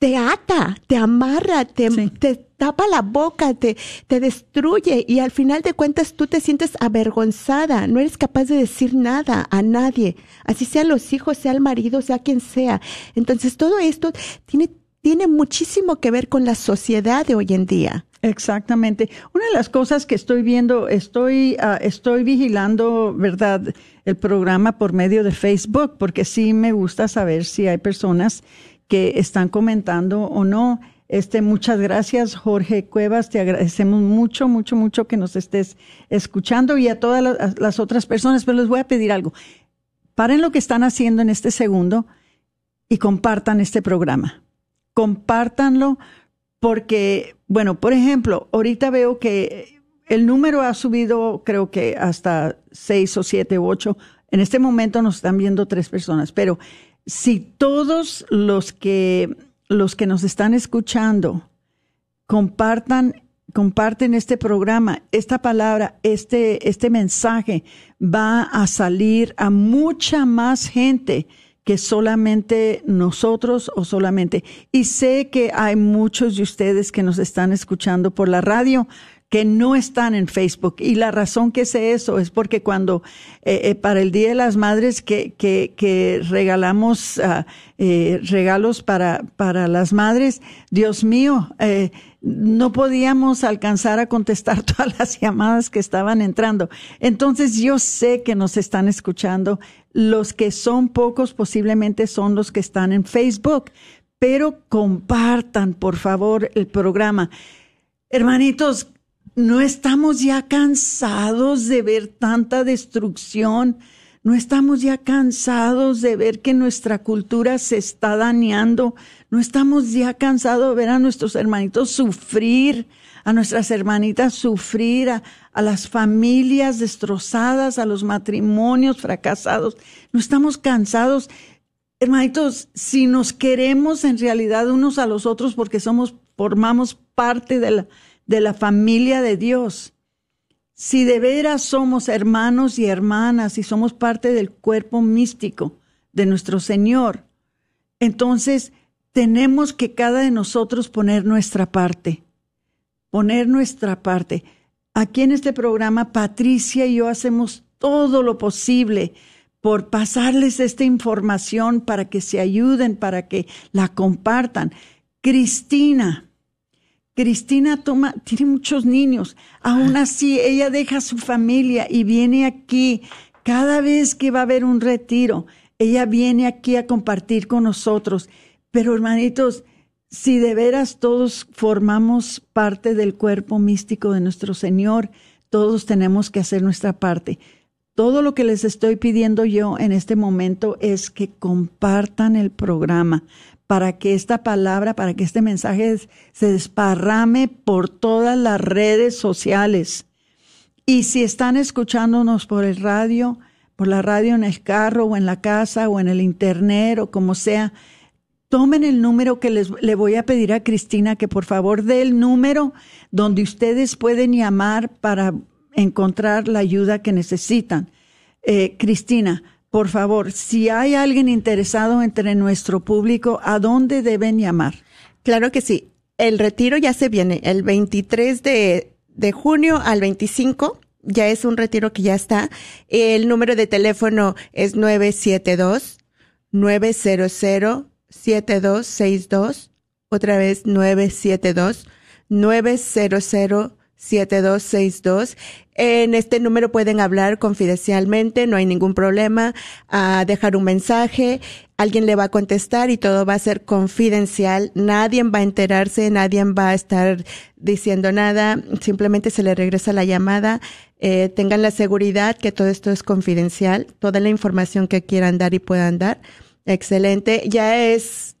te ata, te amarra, te, sí. te tapa la boca, te, te destruye, y al final de cuentas tú te sientes avergonzada, no eres capaz de decir nada a nadie, así sean los hijos, sea el marido, sea quien sea. Entonces todo esto tiene, tiene muchísimo que ver con la sociedad de hoy en día. Exactamente. Una de las cosas que estoy viendo, estoy, uh, estoy vigilando, ¿verdad?, el programa por medio de Facebook, porque sí me gusta saber si hay personas que están comentando o no. Este, muchas gracias, Jorge Cuevas, te agradecemos mucho, mucho, mucho que nos estés escuchando, y a todas las, a las otras personas. Pero les voy a pedir algo. Paren lo que están haciendo en este segundo y compartan este programa. Compártanlo porque, bueno, por ejemplo, ahorita veo que el número ha subido, creo que hasta seis o siete u ocho. En este momento nos están viendo tres personas, pero si todos los que, los que nos están escuchando compartan, comparten este programa, esta palabra, este, este mensaje, va a salir a mucha más gente que solamente nosotros o solamente. Y sé que hay muchos de ustedes que nos están escuchando por la radio que no están en Facebook. Y la razón que sé eso es porque cuando, eh, eh, para el Día de las Madres que, que, que regalamos uh, eh, regalos para, para las madres, Dios mío, eh, no podíamos alcanzar a contestar todas las llamadas que estaban entrando. Entonces yo sé que nos están escuchando. Los que son pocos posiblemente son los que están en Facebook, pero compartan, por favor, el programa. Hermanitos, ¿no estamos ya cansados de ver tanta destrucción? ¿No estamos ya cansados de ver que nuestra cultura se está dañando? ¿No estamos ya cansados de ver a nuestros hermanitos sufrir, a nuestras hermanitas sufrir, a, a las familias destrozadas, a los matrimonios fracasados? ¿No estamos cansados? Hermanitos, si nos queremos en realidad unos a los otros porque somos, formamos parte de la, de la familia de Dios, si de veras somos hermanos y hermanas y somos parte del cuerpo místico de nuestro Señor, entonces tenemos que cada de nosotros poner nuestra parte, poner nuestra parte. Aquí en este programa, Patricia y yo hacemos todo lo posible por pasarles esta información para que se ayuden, para que la compartan. Cristina... Cristina toma, tiene muchos niños, aún así ella deja su familia y viene aquí. Cada vez que va a haber un retiro, ella viene aquí a compartir con nosotros. Pero hermanitos, si de veras todos formamos parte del cuerpo místico de nuestro Señor, todos tenemos que hacer nuestra parte. Todo lo que les estoy pidiendo yo en este momento es que compartan el programa, para que esta palabra, para que este mensaje se desparrame por todas las redes sociales. Y si están escuchándonos por el radio, por la radio en el carro o en la casa o en el internet o como sea, tomen el número que les, le voy a pedir a Cristina que por favor dé el número donde ustedes pueden llamar para encontrar la ayuda que necesitan. Eh, Cristina, por favor, si hay alguien interesado entre nuestro público, ¿a dónde deben llamar? Claro que sí. El retiro ya se viene el veintitrés de, de junio al veinticinco. Ya es un retiro que ya está. El número de teléfono es nueve siete dos, nueve cero cero, siete dos seis dos. Otra vez, nueve siete dos, nueve cero cero, siete dos seis dos. En este número pueden hablar confidencialmente, no hay ningún problema, a dejar un mensaje, alguien le va a contestar y todo va a ser confidencial, nadie va a enterarse, nadie va a estar diciendo nada, simplemente se le regresa la llamada. Eh, tengan la seguridad que todo esto es confidencial, toda la información que quieran dar y puedan dar. Excelente, ya es...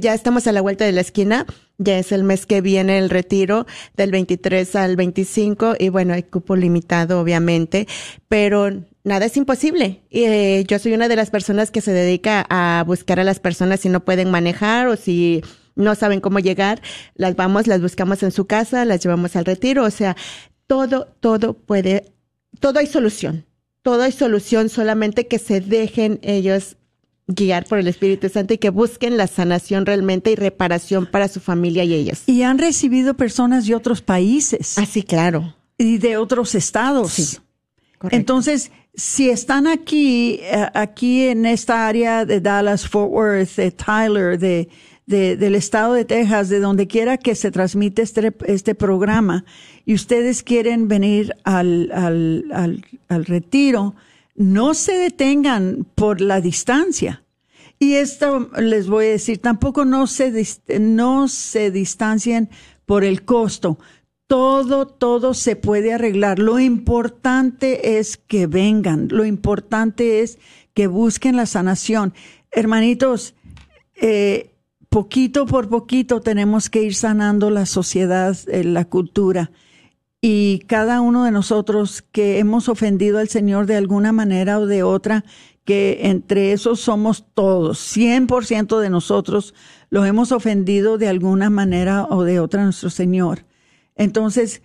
Ya estamos a la vuelta de la esquina, ya es el mes que viene el retiro del veintitrés al veinticinco y bueno, hay cupo limitado obviamente, pero nada es imposible. Eh, yo soy una de las personas que se dedica a buscar a las personas si no pueden manejar o si no saben cómo llegar, las vamos, las buscamos en su casa, las llevamos al retiro, o sea, todo, todo puede, todo hay solución, todo hay solución, solamente que se dejen ellos guiar por el Espíritu Santo y que busquen la sanación realmente y reparación para su familia y ellas. Y han recibido personas de otros países. Ah, sí, claro. Y de otros estados. Sí, correcto. Entonces, si están aquí, aquí en esta área de Dallas, Fort Worth, de Tyler, de, de, del estado de Texas, de donde quiera que se transmite este, este programa, y ustedes quieren venir al, al, al, al retiro, no se detengan por la distancia. Y esto les voy a decir, tampoco no se, no se distancien por el costo. Todo, todo se puede arreglar. Lo importante es que vengan. Lo importante es que busquen la sanación. Hermanitos, eh, poquito por poquito tenemos que ir sanando la sociedad, eh, la cultura. Y cada uno de nosotros que hemos ofendido al Señor de alguna manera o de otra, que entre esos somos todos, cien por ciento de nosotros lo hemos ofendido de alguna manera o de otra a nuestro Señor. Entonces,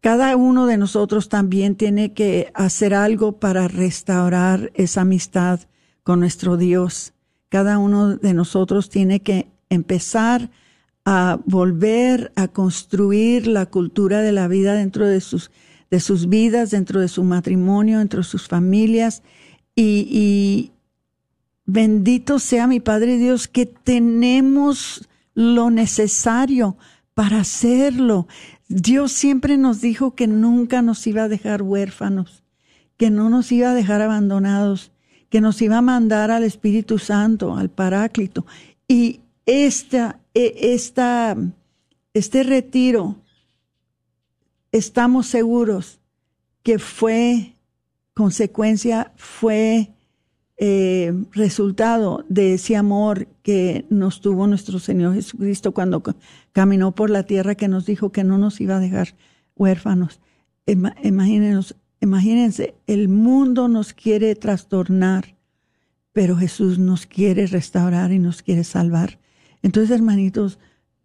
cada uno de nosotros también tiene que hacer algo para restaurar esa amistad con nuestro Dios. Cada uno de nosotros tiene que empezar a volver a construir la cultura de la vida dentro de sus, de sus vidas, dentro de su matrimonio, dentro de sus familias. Y, y bendito sea mi Padre Dios que tenemos lo necesario para hacerlo. Dios siempre nos dijo que nunca nos iba a dejar huérfanos, que no nos iba a dejar abandonados, que nos iba a mandar al Espíritu Santo, al Paráclito. Y esta, esta, este retiro, estamos seguros que fue consecuencia, fue eh, resultado de ese amor que nos tuvo nuestro Señor Jesucristo cuando caminó por la tierra, que nos dijo que no nos iba a dejar huérfanos. Imagínenos, Imagínense, el mundo nos quiere trastornar, pero Jesús nos quiere restaurar y nos quiere salvar. Entonces, hermanitos,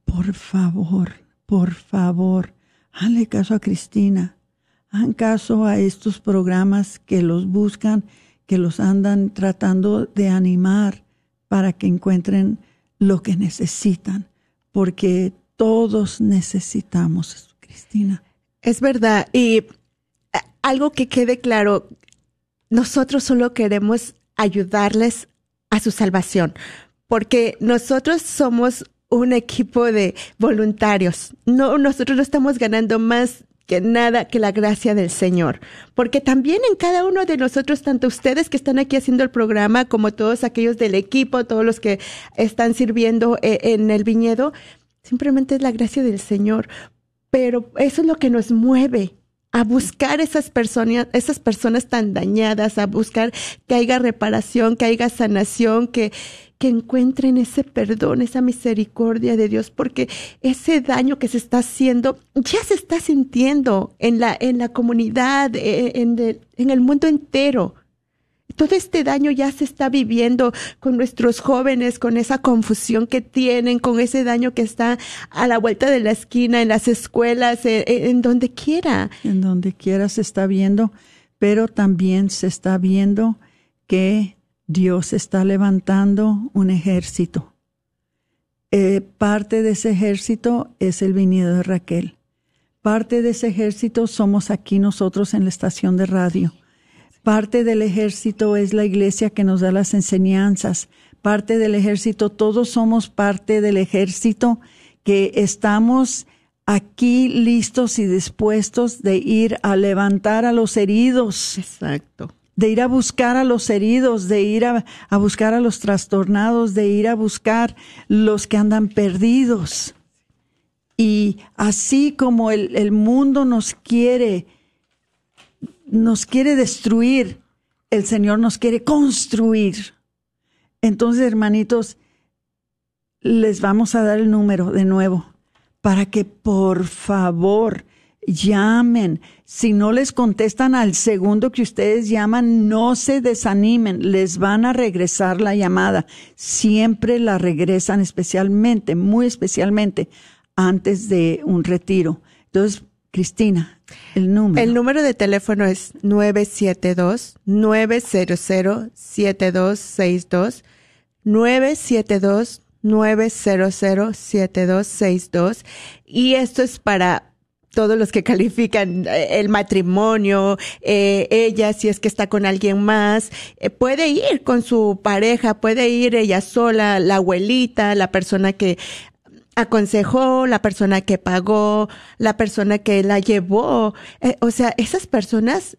por favor, por favor, hazle caso a Cristina, hagan caso a estos programas que los buscan, que los andan tratando de animar para que encuentren lo que necesitan, porque todos necesitamos eso, Cristina. Es verdad, y algo que quede claro, nosotros solo queremos ayudarles a su salvación, porque nosotros somos un equipo de voluntarios. No, nosotros no estamos ganando más que nada que la gracia del Señor, porque también en cada uno de nosotros, tanto ustedes que están aquí haciendo el programa, como todos aquellos del equipo, todos los que están sirviendo en el viñedo, simplemente es la gracia del Señor. Pero eso es lo que nos mueve a buscar esas personas, esas personas tan dañadas, a buscar que haya reparación, que haya sanación, que, que encuentren ese perdón, esa misericordia de Dios, porque ese daño que se está haciendo ya se está sintiendo en la, en la comunidad, en el, en el mundo entero. Todo este daño ya se está viviendo con nuestros jóvenes, con esa confusión que tienen, con ese daño que está a la vuelta de la esquina, en las escuelas, en, en donde quiera. En donde quiera se está viendo, pero también se está viendo que Dios está levantando un ejército. Eh, parte de ese ejército es el viñedo de Raquel. Parte de ese ejército somos aquí nosotros en la estación de radio. Parte del ejército es la iglesia que nos da las enseñanzas. Parte del ejército, todos somos parte del ejército que estamos aquí listos y dispuestos de ir a levantar a los heridos. Exacto. De ir a buscar a los heridos, de ir a, a buscar a los trastornados, de ir a buscar los que andan perdidos. Y así como el, el mundo nos quiere Nos quiere destruir, el Señor nos quiere construir. Entonces, hermanitos, les vamos a dar el número de nuevo para que por favor llamen. Si no les contestan al segundo que ustedes llaman, no se desanimen, les van a regresar la llamada. Siempre la regresan, especialmente, muy especialmente, antes de un retiro. Entonces, Cristina, el número. El número de teléfono es nueve siete dos, nueve cero cero, siete dos seis dos, nueve siete dos, nueve cero cero, siete dos seis dos. Y esto es para todos los que califican el matrimonio, eh, ella si es que está con alguien más, eh, puede ir con su pareja, puede ir ella sola, la abuelita, la persona que aconsejó, la persona que pagó, la persona que la llevó. Eh, o sea, esas personas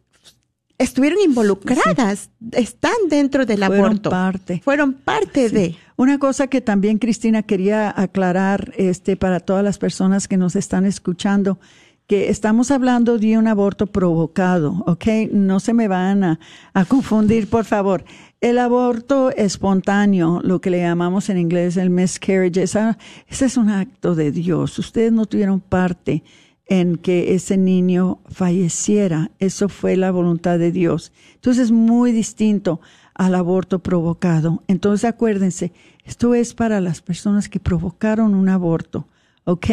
estuvieron involucradas, sí. Están dentro del Fueron aborto. Parte. Fueron parte sí. de. Una cosa que también, Cristina, quería aclarar este, para todas las personas que nos están escuchando, que estamos hablando de un aborto provocado, ¿ok? No se me van a, a confundir, por favor. El aborto espontáneo, lo que le llamamos en inglés el miscarriage, esa, ese es un acto de Dios. Ustedes no tuvieron parte en que ese niño falleciera. Eso fue la voluntad de Dios. Entonces es muy distinto al aborto provocado. Entonces acuérdense, esto es para las personas que provocaron un aborto, ¿ok?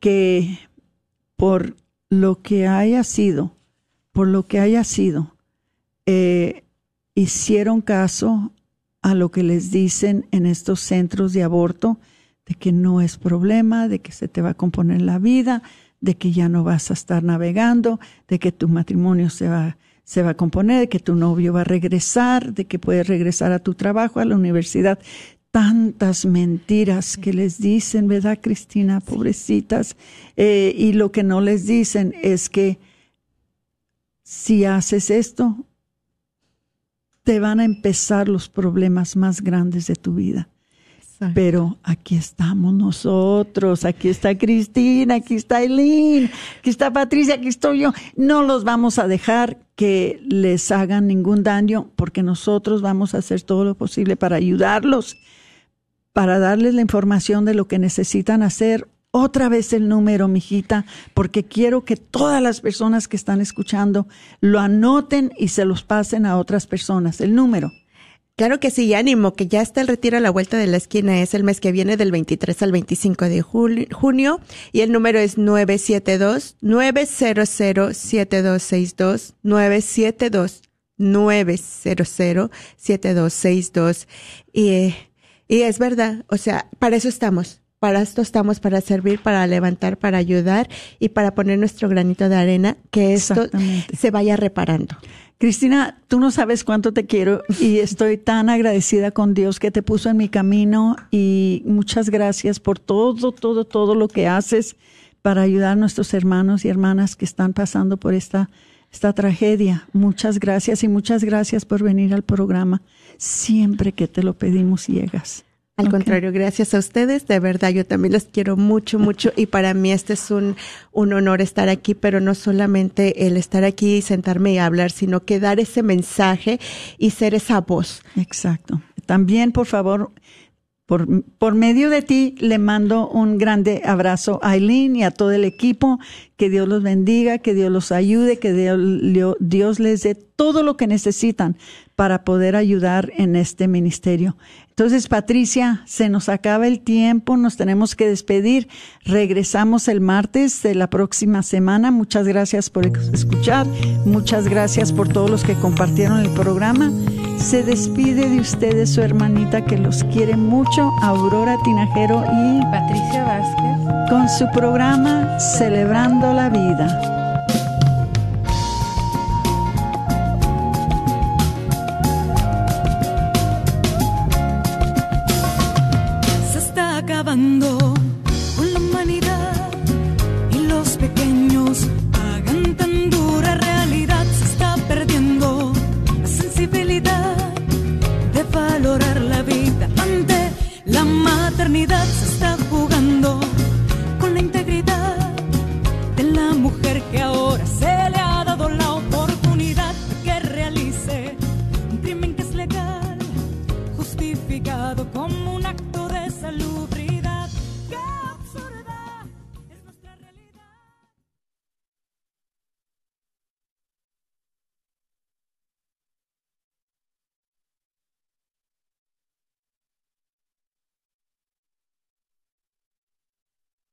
Que por lo que haya sido, por lo que haya sido, eh, hicieron caso a lo que les dicen en estos centros de aborto, de que no es problema, de que se te va a componer la vida, de que ya no vas a estar navegando, de que tu matrimonio se va, se va a componer, de que tu novio va a regresar, de que puedes regresar a tu trabajo, a la universidad. tantas mentiras que les dicen, ¿verdad, Cristina? Pobrecitas. Eh, y lo que no les dicen es que si haces esto, te van a empezar los problemas más grandes de tu vida. Exacto. Pero aquí estamos nosotros, aquí está Cristina, aquí está Aileen, aquí está Patricia, aquí estoy yo. No los vamos a dejar que les hagan ningún daño, porque nosotros vamos a hacer todo lo posible para ayudarlos, para darles la información de lo que necesitan hacer. Otra vez el número, mijita, porque quiero que todas las personas que están escuchando lo anoten y se los pasen a otras personas. El número. Claro que sí, ánimo, que ya está el retiro a la vuelta de la esquina. Es el mes que viene, del veintitrés al veinticinco de julio, junio, y el número es nueve siete dos, nueve cero cero, siete dos seis dos, nueve siete dos, nueve cero cero, siete dos seis dos. Y, eh, y es verdad, o sea, para eso estamos. Para esto estamos, para servir, para levantar, para ayudar y para poner nuestro granito de arena, que esto se vaya reparando. Cristina, tú no sabes cuánto te quiero y estoy tan agradecida con Dios que te puso en mi camino, y muchas gracias por todo, todo, todo lo que haces para ayudar a nuestros hermanos y hermanas que están pasando por esta, esta tragedia. Muchas gracias, y muchas gracias por venir al programa. Siempre que te lo pedimos, llegas. Al okay. contrario, gracias a ustedes, de verdad, yo también los quiero mucho, mucho, y para mí este es un, un honor estar aquí, pero no solamente el estar aquí y sentarme y hablar, sino que dar ese mensaje y ser esa voz. Exacto. También, por favor, por, por medio de ti, le mando un grande abrazo a Aileen y a todo el equipo, que Dios los bendiga, que Dios los ayude, que Dios, Dios les dé todo lo que necesitan para poder ayudar en este ministerio. Entonces, Patricia, se nos acaba el tiempo, nos tenemos que despedir. Regresamos el martes de la próxima semana. Muchas gracias por escuchar. Muchas gracias por todos los que compartieron el programa. Se despide de ustedes su hermanita que los quiere mucho, Aurora Tinajero y Patricia Vázquez, con su programa Celebrando la Vida. Con la humanidad y los pequeños hagan tan dura realidad, se está perdiendo la sensibilidad de valorar la vida. Ante la maternidad se está jugando con la integridad de la mujer, que ahora se le ha dado la oportunidad de que realice un crimen que es legal, justificado como un acto de salud.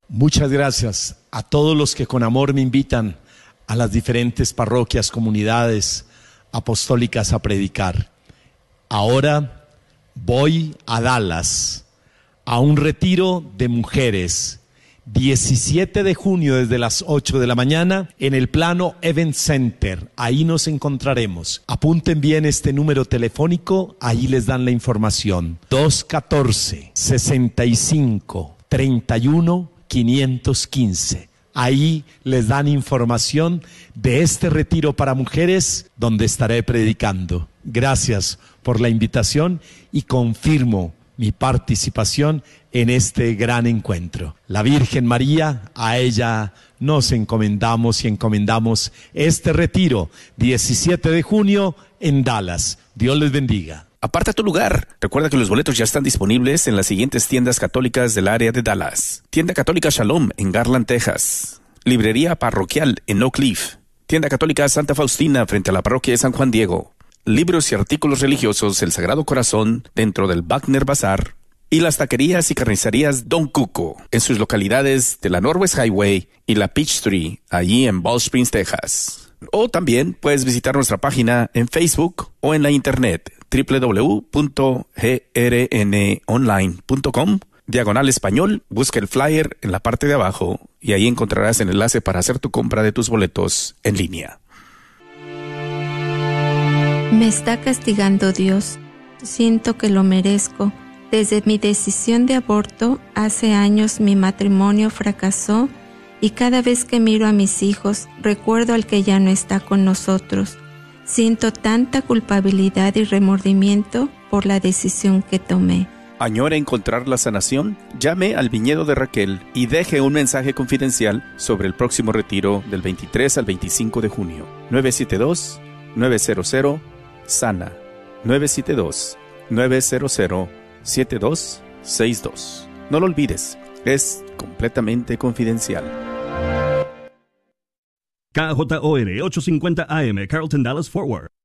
Muchas gracias a todos los que con amor me invitan a las diferentes parroquias, comunidades apostólicas a predicar. Ahora voy a Dallas, a un retiro de mujeres, diecisiete de junio desde las ocho de la mañana en el Plano Event Center. Ahí nos encontraremos. Apunten bien este número telefónico, ahí les dan la información. dos uno cuatro, seis cinco, tres uno, cinco uno cinco. Ahí les dan información de este retiro para mujeres donde estaré predicando. Gracias por la invitación y confirmo mi participación en este gran encuentro. La Virgen María, a ella nos encomendamos y encomendamos este retiro, diecisiete de junio en Dallas. Dios les bendiga. Aparta tu lugar. Recuerda que los boletos ya están disponibles en las siguientes tiendas católicas del área de Dallas. Tienda Católica Shalom en Garland, Texas. Librería Parroquial en Oak Cliff. Tienda Católica Santa Faustina frente a la parroquia de San Juan Diego. Libros y artículos religiosos El Sagrado Corazón dentro del Buckner Bazar. Y las taquerías y carnicerías Don Cuco en sus localidades de la Northwest Highway y la Peachtree, allí en Ball Springs, Texas. O también puedes visitar nuestra página en Facebook o en la internet doble u doble u doble u punto g r n online punto com diagonal español. Busca el flyer en la parte de abajo y ahí encontrarás el enlace para hacer tu compra de tus boletos en línea. Me está castigando Dios. Siento que lo merezco. Desde mi decisión de aborto, hace años mi matrimonio fracasó y cada vez que miro a mis hijos, recuerdo al que ya no está con nosotros. Siento tanta culpabilidad y remordimiento por la decisión que tomé. ¿Añora encontrar la sanación? Llame al Viñedo de Raquel y deje un mensaje confidencial sobre el próximo retiro del veintitrés al veinticinco de junio. nueve siete dos, nueve cero cero, S A N A. nueve siete dos, nueve cero cero, siete dos seis dos. No lo olvides, es completamente confidencial. K J O N ochocientos cincuenta A M, Carrollton, Dallas, Fort Worth.